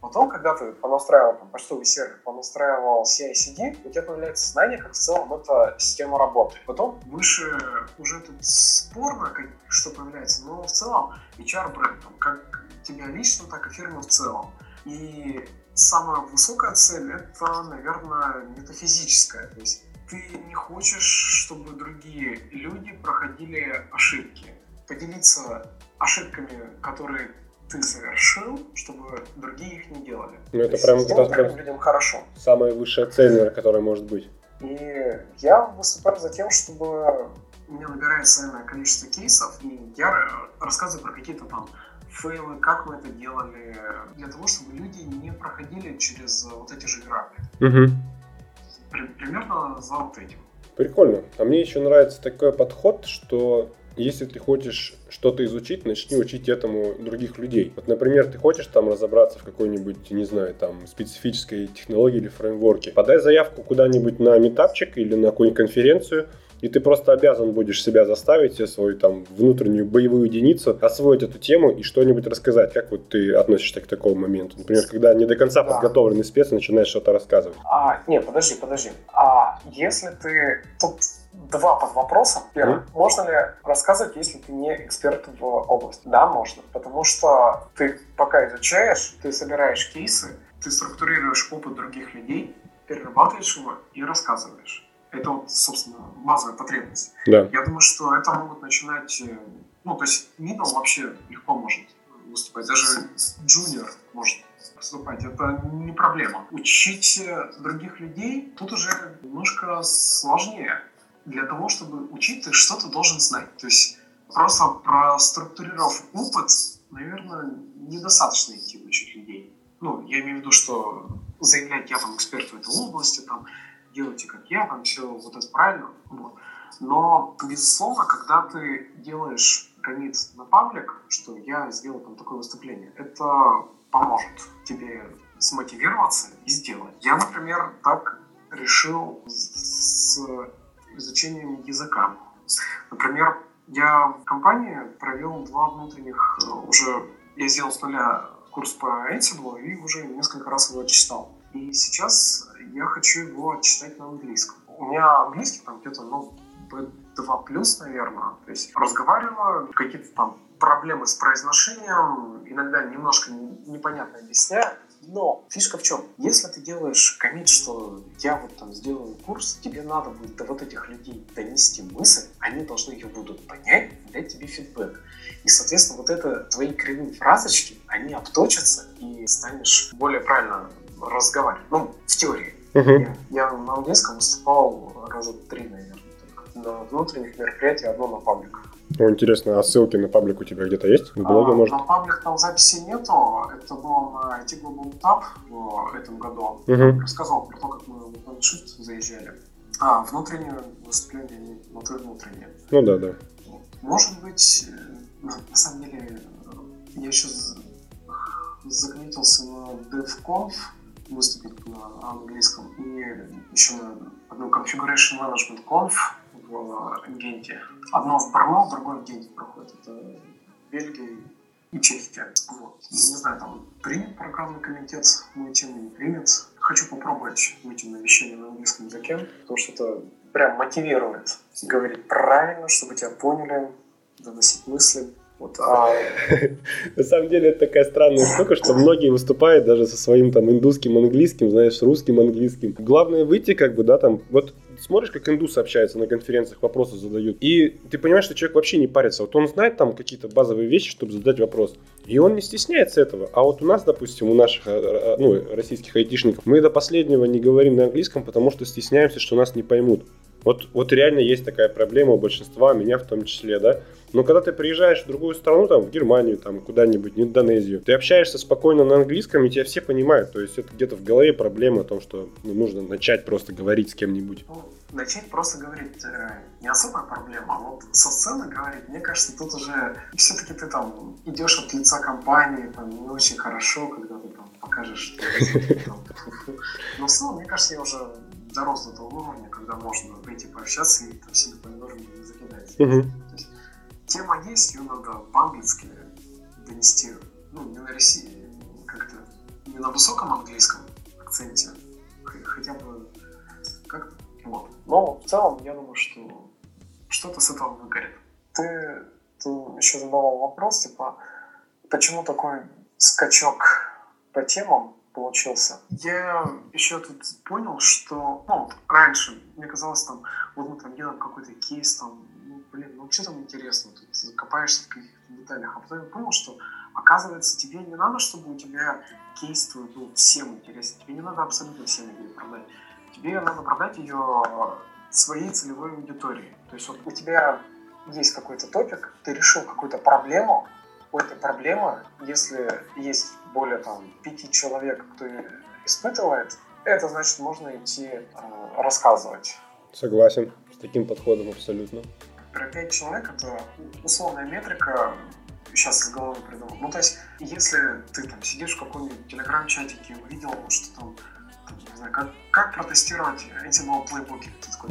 Потом, когда ты понастраивал там, почтовый сервер, понастраивал си ай си ди, у тебя появляется знание, как в целом эта система работает. Потом выше уже тут спорно, как, что появляется, но в целом эйч ар-бренд, там, как тебя лично, так и фирма в целом. И самая высокая цель – это, наверное, метафизическая. То есть ты не хочешь, чтобы другие люди проходили ошибки. Поделиться ошибками, которые ты совершил, чтобы другие их не делали. Ну, это прям, сделать, прям людям хорошо. Самая высшая цель, которая может быть. И я выступаю за тем, чтобы у меня набирается огромное количество кейсов, и я рассказываю про какие-то там фейлы, как мы это делали, для того, чтобы люди не проходили через вот эти же грабли. Угу. Примерно за вот этим. Прикольно. А мне еще нравится такой подход, что если ты хочешь что-то изучить, начни учить этому других людей. Вот, например, ты хочешь там разобраться в какой-нибудь, не знаю, там, специфической технологии или фреймворке. Подай заявку куда-нибудь на митапчик или на какую-нибудь конференцию, и ты просто обязан будешь себя заставить, свою там внутреннюю боевую единицу, освоить эту тему и что-нибудь рассказать. Как вот ты относишься к такому моменту? Например, когда не до конца да. подготовленный спец начинаешь что-то рассказывать. А, нет, подожди, подожди. А если ты... Тут два под вопросом. Первый. Mm-hmm. Можно ли рассказывать, если ты не эксперт в области? Да, можно. Потому что ты пока изучаешь, ты собираешь кейсы, ты структурируешь опыт других людей, перерабатываешь его и рассказываешь. Это вот, собственно, базовая потребность. Да. Я думаю, что это могут начинать... Ну, то есть middle вообще легко может выступать. Даже junior может выступать. Это не проблема. Учить других людей тут уже немножко сложнее. Для того, чтобы учить, ты что-то должен знать. То есть просто проструктурировав опыт, наверное, недостаточно идти учить людей. Ну, я имею в виду, что заявлять, я там эксперт в этой области, там, делайте как я, там все вот это правильно. Вот. Но, безусловно, когда ты делаешь коммит на паблик, что я сделал там такое выступление, это поможет тебе смотивироваться и сделать. Я, например, так решил с изучением языка. Например, я в компании провел два внутренних уже... Я сделал с нуля курс по Ansible и уже несколько раз его отчитал. И сейчас я хочу его отчитать на английском. У меня английский там где-то, ну, би два плюс, наверное. То есть разговариваю, какие-то там проблемы с произношением, иногда немножко непонятно объясняю. Но фишка в чем? Если ты делаешь коммит, что я вот там сделаю курс, тебе надо будет до вот этих людей донести мысль, они должны ее будут понять, дать тебе фидбэк. И, соответственно, вот это твои кривые фразочки, они обточатся, и станешь более правильно разговаривать. Ну, в теории. Uh-huh. Я, я на английском выступал раза три, наверное, только. На внутренних мероприятиях, одно на пабликах. Ну, интересно, а ссылки на паблик у тебя где-то есть? В блоге, а, может? На паблик там записи нету. Это было на Ти Мобайл Тап в этом году. Uh-huh. Рассказал про то, как мы в OneShift заезжали. А, внутреннее выступление, но твое внутреннее. Ну да, да. Может быть, на самом деле, я еще закнутился на DevConf выступить на английском и еще на одну Configuration Management Conf в Генте. Одно в Перл, другое в Генте проходит. Это Бельгия и Чехия. Вот. Не знаю, там примет программный комитет, мою тему не примет. Хочу попробовать выйти на вещание на английском языке, потому что это прям мотивирует. Говорить правильно, чтобы тебя поняли, доносить мысли. Вот, а... На самом деле это такая странная штука, что многие выступают даже со своим там индусским английским, знаешь, русским английским. Главное выйти, как бы, да, там, вот смотришь, как индусы общаются на конференциях, вопросы задают, и ты понимаешь, что человек вообще не парится. Вот он знает там какие-то базовые вещи, чтобы задать вопрос, и он не стесняется этого. А вот у нас, допустим, у наших, ну, российских айтишников, мы до последнего не говорим на английском, потому что стесняемся, что нас не поймут. Вот, вот реально есть такая проблема у большинства, меня в том числе, да. Но когда ты приезжаешь в другую страну, там, в Германию, там, куда-нибудь, в Индонезию, ты общаешься спокойно на английском, и тебя все понимают. То есть это где-то в голове проблема о том, что, ну, нужно начать просто говорить с кем-нибудь. Ну, начать просто говорить э, не особая проблема, а вот со сцены говорить, мне кажется, тут уже все-таки ты там идешь от лица компании, там, не очень хорошо, когда ты там покажешь, что... Но в целом, мне кажется, я уже... дорос до того уровня, когда можно выйти пообщаться и там все помидорами не закидать. Uh-huh. То есть, тема есть, ее надо по-английски донести, ну, не на России, как-то не на высоком английском акценте, хотя бы как-то вот. Но в целом, я думаю, что что-то с этого выгорит. Ты, ты еще задавал вопрос, типа, почему такой скачок по темам получился. Я еще тут понял, что, ну, вот раньше мне казалось, там, вот мы там делаем какой-то кейс, там, ну, блин, ну, что там интересно, тут закопаешься в каких-то деталях, а потом я понял, что, оказывается, тебе не надо, чтобы у тебя кейс твой был всем интересен, тебе не надо абсолютно всем ее продать, тебе надо продать ее своей целевой аудитории. То есть вот у тебя есть какой-то топик, ты решил какую-то проблему, у этой проблемы, если есть более там пяти человек, кто испытывает, это значит, можно идти э, рассказывать. Согласен, с таким подходом абсолютно. Про пять человек это условная метрика, сейчас из головы придумал. Ну, то есть, если ты там сидишь в каком-нибудь телеграм-чатике и увидел, что там, там, не знаю, как, как протестировать эти новые плейбуки, ты такой,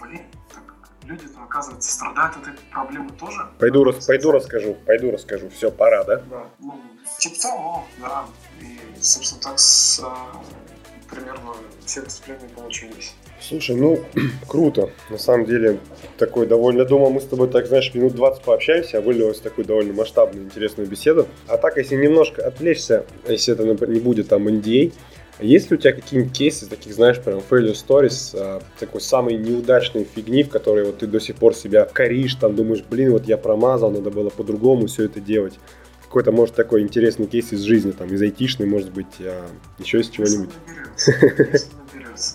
блин, так люди-то, оказывается, страдают от этой проблемы тоже. Пойду, рас, пойду расскажу, пойду расскажу. Все, пора, да? Да. Ну, типа, ну, да. И, собственно, так с, э, примерно все выступления получились. Слушай, ну, круто. На самом деле, такой довольно... Думал, мы с тобой, так, знаешь, минут двадцать пообщаемся, а вылилась такой довольно масштабную, интересную беседу. А так, если немножко отвлечься, если это не будет, там, эн ди эй, Есть ли у тебя какие-нибудь кейсы, таких, знаешь, прям failure stories, такой самой неудачной фигни, в которой вот ты до сих пор себя коришь, там думаешь, блин, вот я промазал, надо было по-другому все это делать? Какой-то, может, такой интересный кейс из жизни, там, из айтишной, может быть, а еще из чего-нибудь.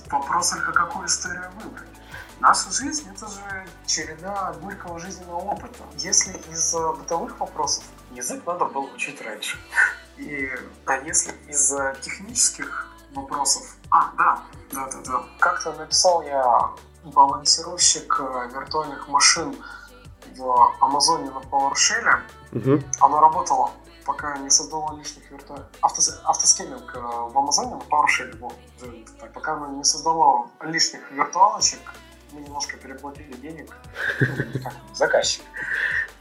Вопрос только, какую историю выбрать. Наша жизнь – это же череда горького жизненного опыта. Если из бытовых вопросов, язык надо было учить раньше. И, а если из технических вопросов… А, да, да-да-да. Как-то написал я балансировщик виртуальных машин в Амазоне на PowerShell. Угу. Оно работало, пока не создало лишних виртуальных... Автос... Автоскейлинг в Амазоне на PowerShell был. Пока оно не создало лишних виртуалочек, мы немножко переплатили денег, ну, как заказчик.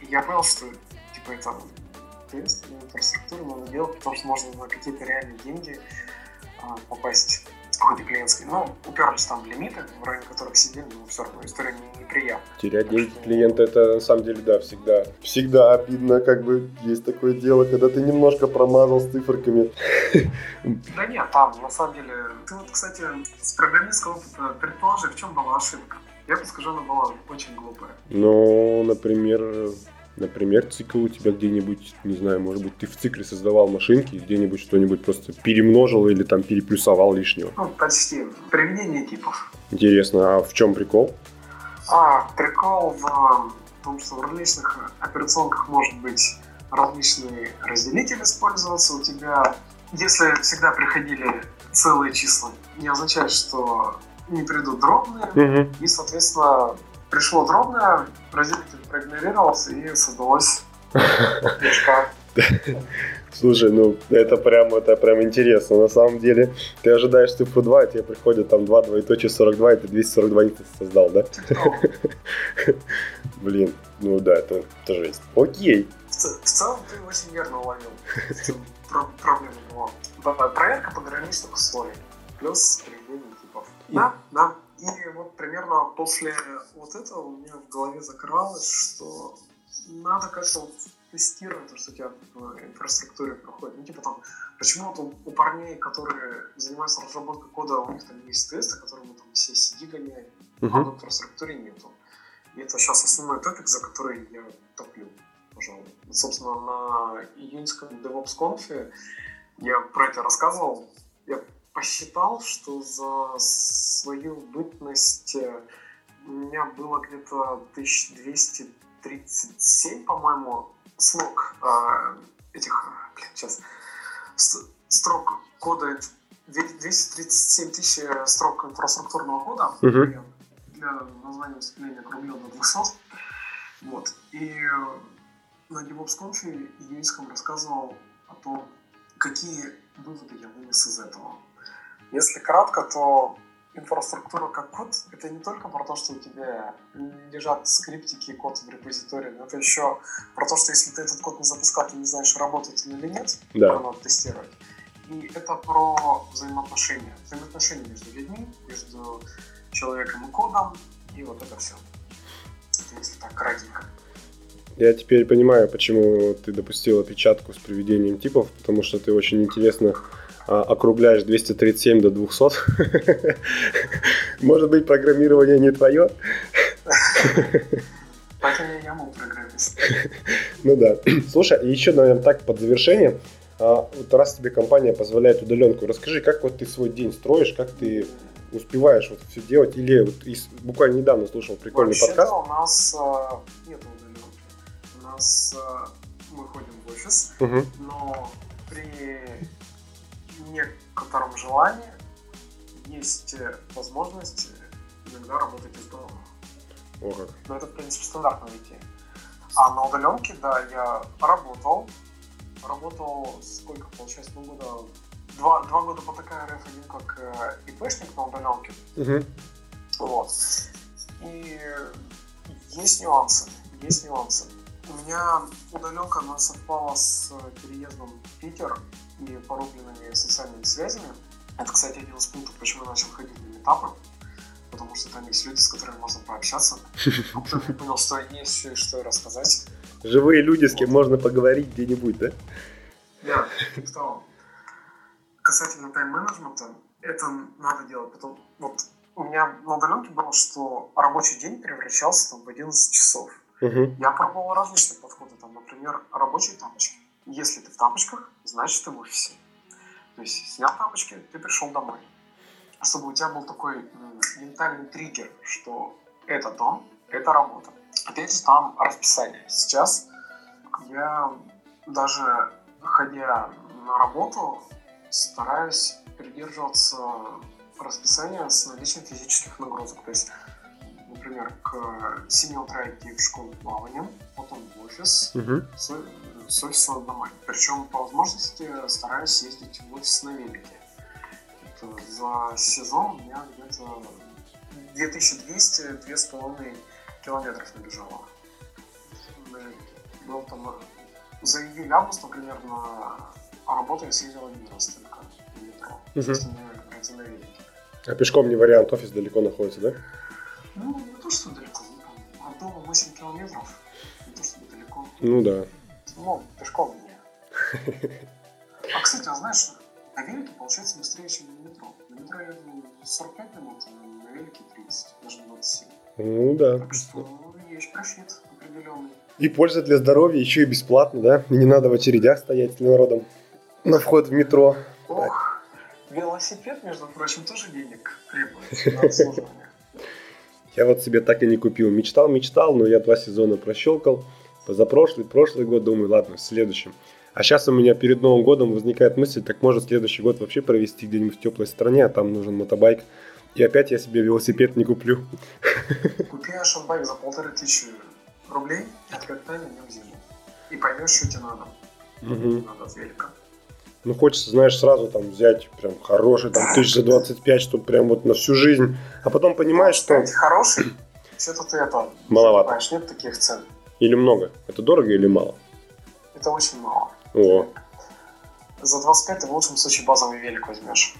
И я понял, что типа это ответственную инфраструктуру надо делать, потому что можно на какие-то реальные деньги а, попасть с какой-то клиентской. Ну, уперлись там в лимиты, в районе которых сидели, но все равно история неприятна. Терять так деньги что... клиента, это на самом деле, да, всегда. Всегда обидно, как бы, есть такое дело, когда ты немножко промазал с циферками. Да нет, там, на самом деле... Ты вот, кстати, с программистского опыта предположи, в чем была ошибка. Я бы скажу, она была очень глупая. Ну, например... Например, цикл у тебя где-нибудь, не знаю, может быть, ты в цикле создавал машинки, где-нибудь что-нибудь просто перемножил или там переплюсовал лишнего. Ну, почти. Применение типов. Интересно, а в чем прикол? А, прикол в том, что в различных операционках может быть различные разделители использоваться. У тебя, если всегда приходили целые числа, не означает, что не придут дробные, угу. И, соответственно, пришло дробное, разделитель проигнорировался и создалось мешка. Слушай, ну это прям, это прям интересно. На самом деле, ты ожидаешь цифру два, и тебе приходят там два двоеточие сорок два, и ты двести сорок два единиц создал, да? Блин, ну да, это жесть. Окей. В целом ты очень верно уловил. Проблема была. Проверка пограничных условий. Плюс применение типов. Да, да. И вот примерно после вот этого у меня в голове закралось, что надо как-то вот тестировать то, что у тебя в инфраструктуре проходит. Ну, типа там, почему-то у парней, которые занимаются разработкой кода, у них там есть тесты, которые мы там все си ди гоняем, uh-huh. а в инфраструктуре нету. И это сейчас основной топик, за который я топлю, пожалуй. Вот, собственно, на июньском DevOps Conf я про это рассказывал. Я посчитал, что за свою бытность у меня было где-то тысяча двести тридцать семь, по-моему, строк э, этих, блин, сейчас, строк кода, двести тридцать семь тысяч строк инфраструктурного кода, uh-huh. для названия выступления округлил до двухсот, вот, и на DevOps-конфе июньском рассказывал о том, какие выводы я вынес из этого. Если кратко, то инфраструктура как код — это не только про то, что у тебя лежат скриптики и код в репозитории, но это еще про то, что если ты этот код не запускал, ты не знаешь, работает он или нет, да. надо тестировать. И это про взаимоотношения. Взаимоотношения между людьми, между человеком и кодом, и вот это все. Это если так, кратенько. Я теперь понимаю, почему ты допустил опечатку с приведением типов, потому что ты очень интересно... округляешь двести тридцать семь до двухсот. Может быть, программирование не твое? Поэтому я могу программировать. Ну да. Слушай, еще, наверное, так под завершение. Вот раз тебе компания позволяет удаленку, расскажи, как вот ты свой день строишь, как ты успеваешь вот все делать? Или вот буквально недавно слушал прикольный подкаст. У нас нет удаленки. У нас мы ходим в офис, но при некотором желании есть возможность иногда работать из дома. О, как. Но это, в принципе, стандартно идти. А на удаленке, да, я работал. Работал сколько, получается, ну, года... Два, два года по ТК РФ, один как ИПшник на удаленке. Угу. Вот. И есть нюансы. Есть нюансы. У меня удаленка, она совпала с переездом в Питер и порубленными социальными связями. Это, кстати, один из пунктов, почему я начал ходить на митапы, потому что там есть люди, с которыми можно пообщаться. А потом я понял, что есть еще и что рассказать. Живые люди, вот. С кем можно поговорить где-нибудь, да? Да, в целом. касательно тайм-менеджмента, это надо делать. Потому, вот, у меня на удаленке было, что рабочий день превращался там, в одиннадцать часов. Uh-huh. Я пробовал различные подходы. Там, например, рабочие тапочки. Если ты в тапочках, значит ты в офисе. То есть снял тапочки, ты пришел домой. Чтобы у тебя был такой м- ментальный триггер, что это дом, это работа. Опять же, там расписание. Сейчас я даже, ходя на работу, стараюсь придерживаться расписания с наличием физических нагрузок. То есть, например, к семь утра идти в школу плавания, потом в офис, uh-huh. с, с офиса домой. Причем, по возможности, стараюсь ездить в офис на велике. Это за сезон у меня где-то две тысячи двести - две тысячи пятьсот километров набежало. Был там... За июль-август, например, на работу я съездил один раз только в метро. Uh-huh. А пешком не вариант, офис далеко находится, да? Ну, не то, что далеко. От дома восемь километров. Не то, что далеко. Ну да. Ну, пешком не. А, кстати, а знаешь, на велике получается быстрее, чем на метро. На метро я еду сорок пять минут, а на велике тридцать, даже двадцать семь. Ну да. Так что есть профит определенный. И польза для здоровья еще и бесплатно, да? И не надо в очередях стоять с народом на вход в метро. Ох, велосипед, между прочим, тоже денег требует на обслуживание. Я вот себе так и не купил. Мечтал, мечтал, но я два сезона прощелкал. Позапрошлый, прошлый год, думаю, ладно, в следующем. А сейчас у меня перед Новым годом возникает мысль, так может следующий год вообще провести где-нибудь в теплой стране, а там нужен мотобайк. И опять я себе велосипед не куплю. Купи ашанбайк за полторы тысячи рублей от капитана не взяли. И поймешь, что тебе надо. Угу. Надо от велика. Ну, хочется, знаешь, сразу там взять прям хороший, там, тысяч за двадцать пять, чтобы прям вот на всю жизнь. А потом понимаешь, что... Кстати, хороший, что-то ты это... Маловато. Понимаешь, нет таких цен. Или много? Это дорого или мало? Это очень мало. О. За двадцать пять ты в лучшем случае базовый велик возьмешь.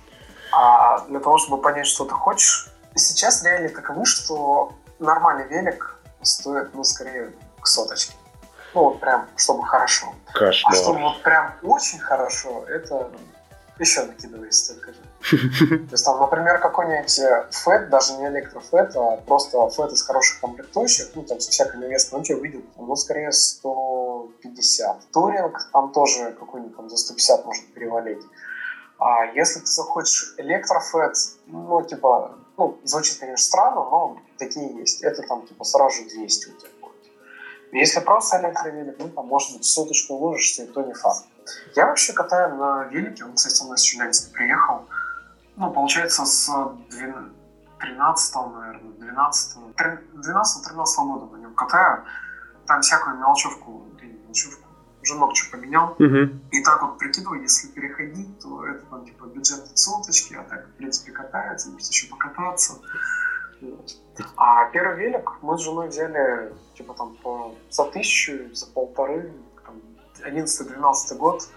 А для того, чтобы понять, что ты хочешь... Сейчас реально таковы, что нормальный велик... стоит, ну, скорее, к соточке. Ну, вот прям, чтобы хорошо. Кошмар. А чтобы вот прям очень хорошо, это еще накидывается столько же. То есть там, например, какой-нибудь фэт, даже не электрофэт, а просто фэт из хороших комплектующих, ну, там, со всякой навеской, вообще увидел, ну, скорее, сто пятьдесят. Туринг там тоже какой-нибудь там за сто пятьдесят может перевалить. А если ты захочешь электрофэт, ну, типа... Ну, звучит, конечно, странно, но такие есть. Это там, типа, сразу же двести у тебя будет. Если просто электровелик, ну, там, может быть, соточку уложишься, и то не факт. Я вообще катаю на велике, он, кстати, у нас в Челябинск приехал, ну, получается, с двенадцатого, наверное, двенадцатого, двенадцатого-тринадцатого года на нем катаю. Там всякую мелочевку, мелочевку, женок что поменял. Uh-huh. И так вот прикидываю, если переходить, то это там типа бюджет от соточки, а так в принципе катается, может еще покататься. Вот. А первый велик мы с женой взяли типа там по, за тысячу, за полторы, там, одиннадцатый-двенадцатый год.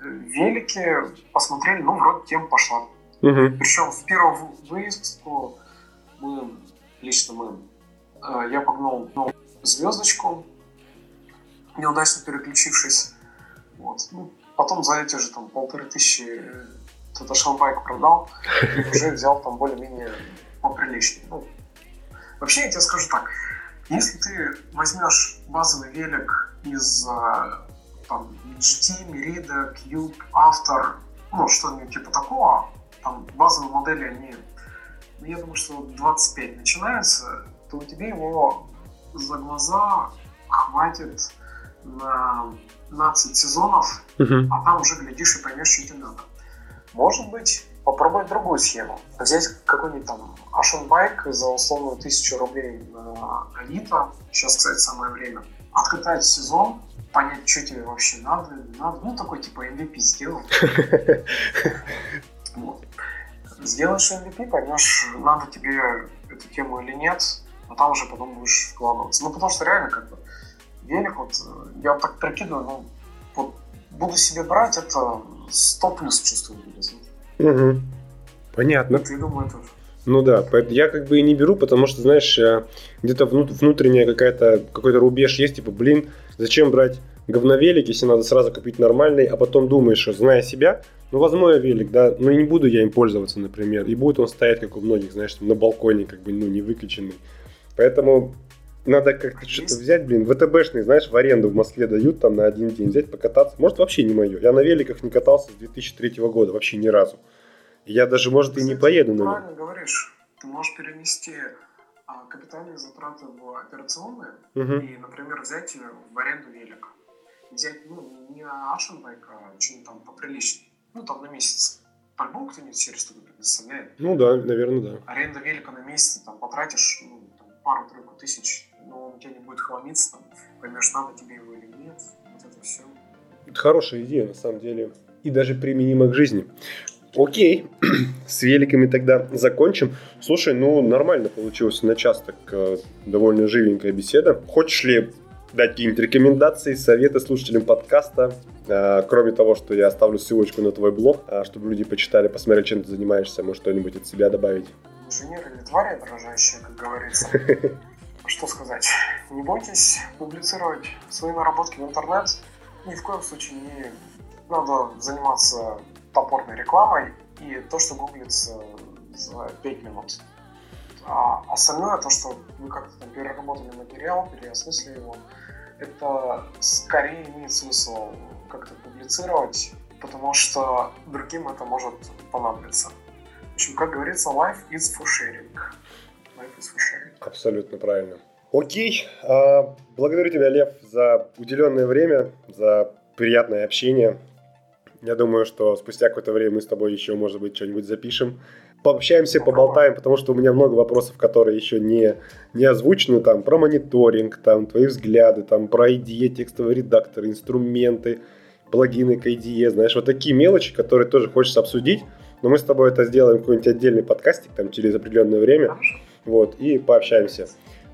Велики посмотрели, ну вроде тема пошла. Uh-huh. Причем в первую выездку мы, лично мы, я погнал новую звездочку, неудачно переключившись. Вот. Ну, потом за эти же там полторы тысячи этот шамбайк продал и уже взял там более-менее поприличнее. Ну, вообще я тебе скажу так, если ты возьмешь базовый велик из там, джи ти, Merida, Cube, After, ну что-нибудь типа такого, там базовые модели, они, ну, я думаю, что двадцать пять начинаются, то у тебя его за глаза хватит на пятнадцать сезонов, uh-huh. а там уже глядишь и поймешь, что тебе надо. Может быть, попробовать другую схему. Взять какой-нибудь там ашенбайк за условную тысячу рублей на Авито, сейчас, кстати, самое время, откатать сезон, понять, что тебе вообще надо, не надо. Ну, такой типа эм ви пи сделал. Сделаешь эм ви пи, поймешь, надо тебе эту тему или нет, а там уже потом будешь вкладываться. Ну, потому что реально как бы велик, вот, я вот так прикидываю, ну, вот, буду себе брать, это сто плюс чувствую. Угу. Понятно. Вот, я думаю, это Ну да, я как бы и не беру, потому что, знаешь, где-то внутренняя какая-то, какой-то рубеж есть, типа, блин, зачем брать говновелик, если надо сразу купить нормальный, а потом думаешь, зная себя, ну, возьму я велик, да, но не буду я им пользоваться, например, и будет он стоять, как у многих, знаешь, на балконе, как бы, ну, не выключенный. Поэтому надо как-то что-то взять, блин, ВТБшный, знаешь, в аренду в Москве дают, там, на один день взять, покататься. Может, вообще не мое. Я на великах не катался с две тысячи третьего года, вообще ни разу. Я даже, может, кстати, и не поеду на них. Ты правильно говоришь. Ты можешь перенести а, капитальные затраты в операционные, угу, и, например, взять в аренду велик. Взять, ну, не Ашенбайк, а что-нибудь там поприличнее. Ну, там на месяц. По-любому кто-нибудь сервис такой предоставляет. Ну да, наверное, да. Аренда велика на месяц, ты там потратишь, ну, там, пару-тройку тысяч, но он тебе не будет хламиться, там, поймешь, надо тебе его или нет. Вот это все. Это хорошая идея, на самом деле. И даже применима к жизни. Окей, с великами тогда закончим. Слушай, ну нормально получилось на час, так довольно живенькая беседа. Хочешь ли дать какие-нибудь рекомендации, советы слушателям подкаста? Кроме того, что я оставлю ссылочку на твой блог, чтобы люди почитали, посмотрели, чем ты занимаешься, может что-нибудь от себя добавить. Инженер или тварь отражающая, как говорится. Что сказать? Не бойтесь публицировать свои наработки в интернет. Ни в коем случае не надо заниматься топорной рекламой и то, что гуглится за пять минут. А остальное, то, что вы как-то там переработали материал, переосмыслили его, это скорее имеет смысл как-то публицировать, потому что другим это может понадобиться. В общем, как говорится, life is for sharing. Life is for sharing. Абсолютно правильно. Окей. А, благодарю тебя, Лев, за уделенное время, за приятное общение. Я думаю, что спустя какое-то время мы с тобой еще, может быть, что-нибудь запишем. Пообщаемся, поболтаем, потому что у меня много вопросов, которые еще не, не озвучены. Там, про мониторинг, там, твои взгляды, там, про ай ди и, текстовые редакторы, инструменты, плагины к ай ди и. Знаешь, вот такие мелочи, которые тоже хочется обсудить. Но мы с тобой это сделаем какой-нибудь отдельный подкастик там, через определенное время. Вот, и пообщаемся.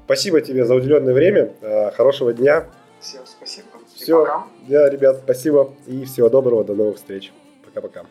Спасибо тебе за уделенное время. Хорошего дня. Всем спасибо. Все, да, ребят, спасибо и всего доброго, до новых встреч. Пока-пока.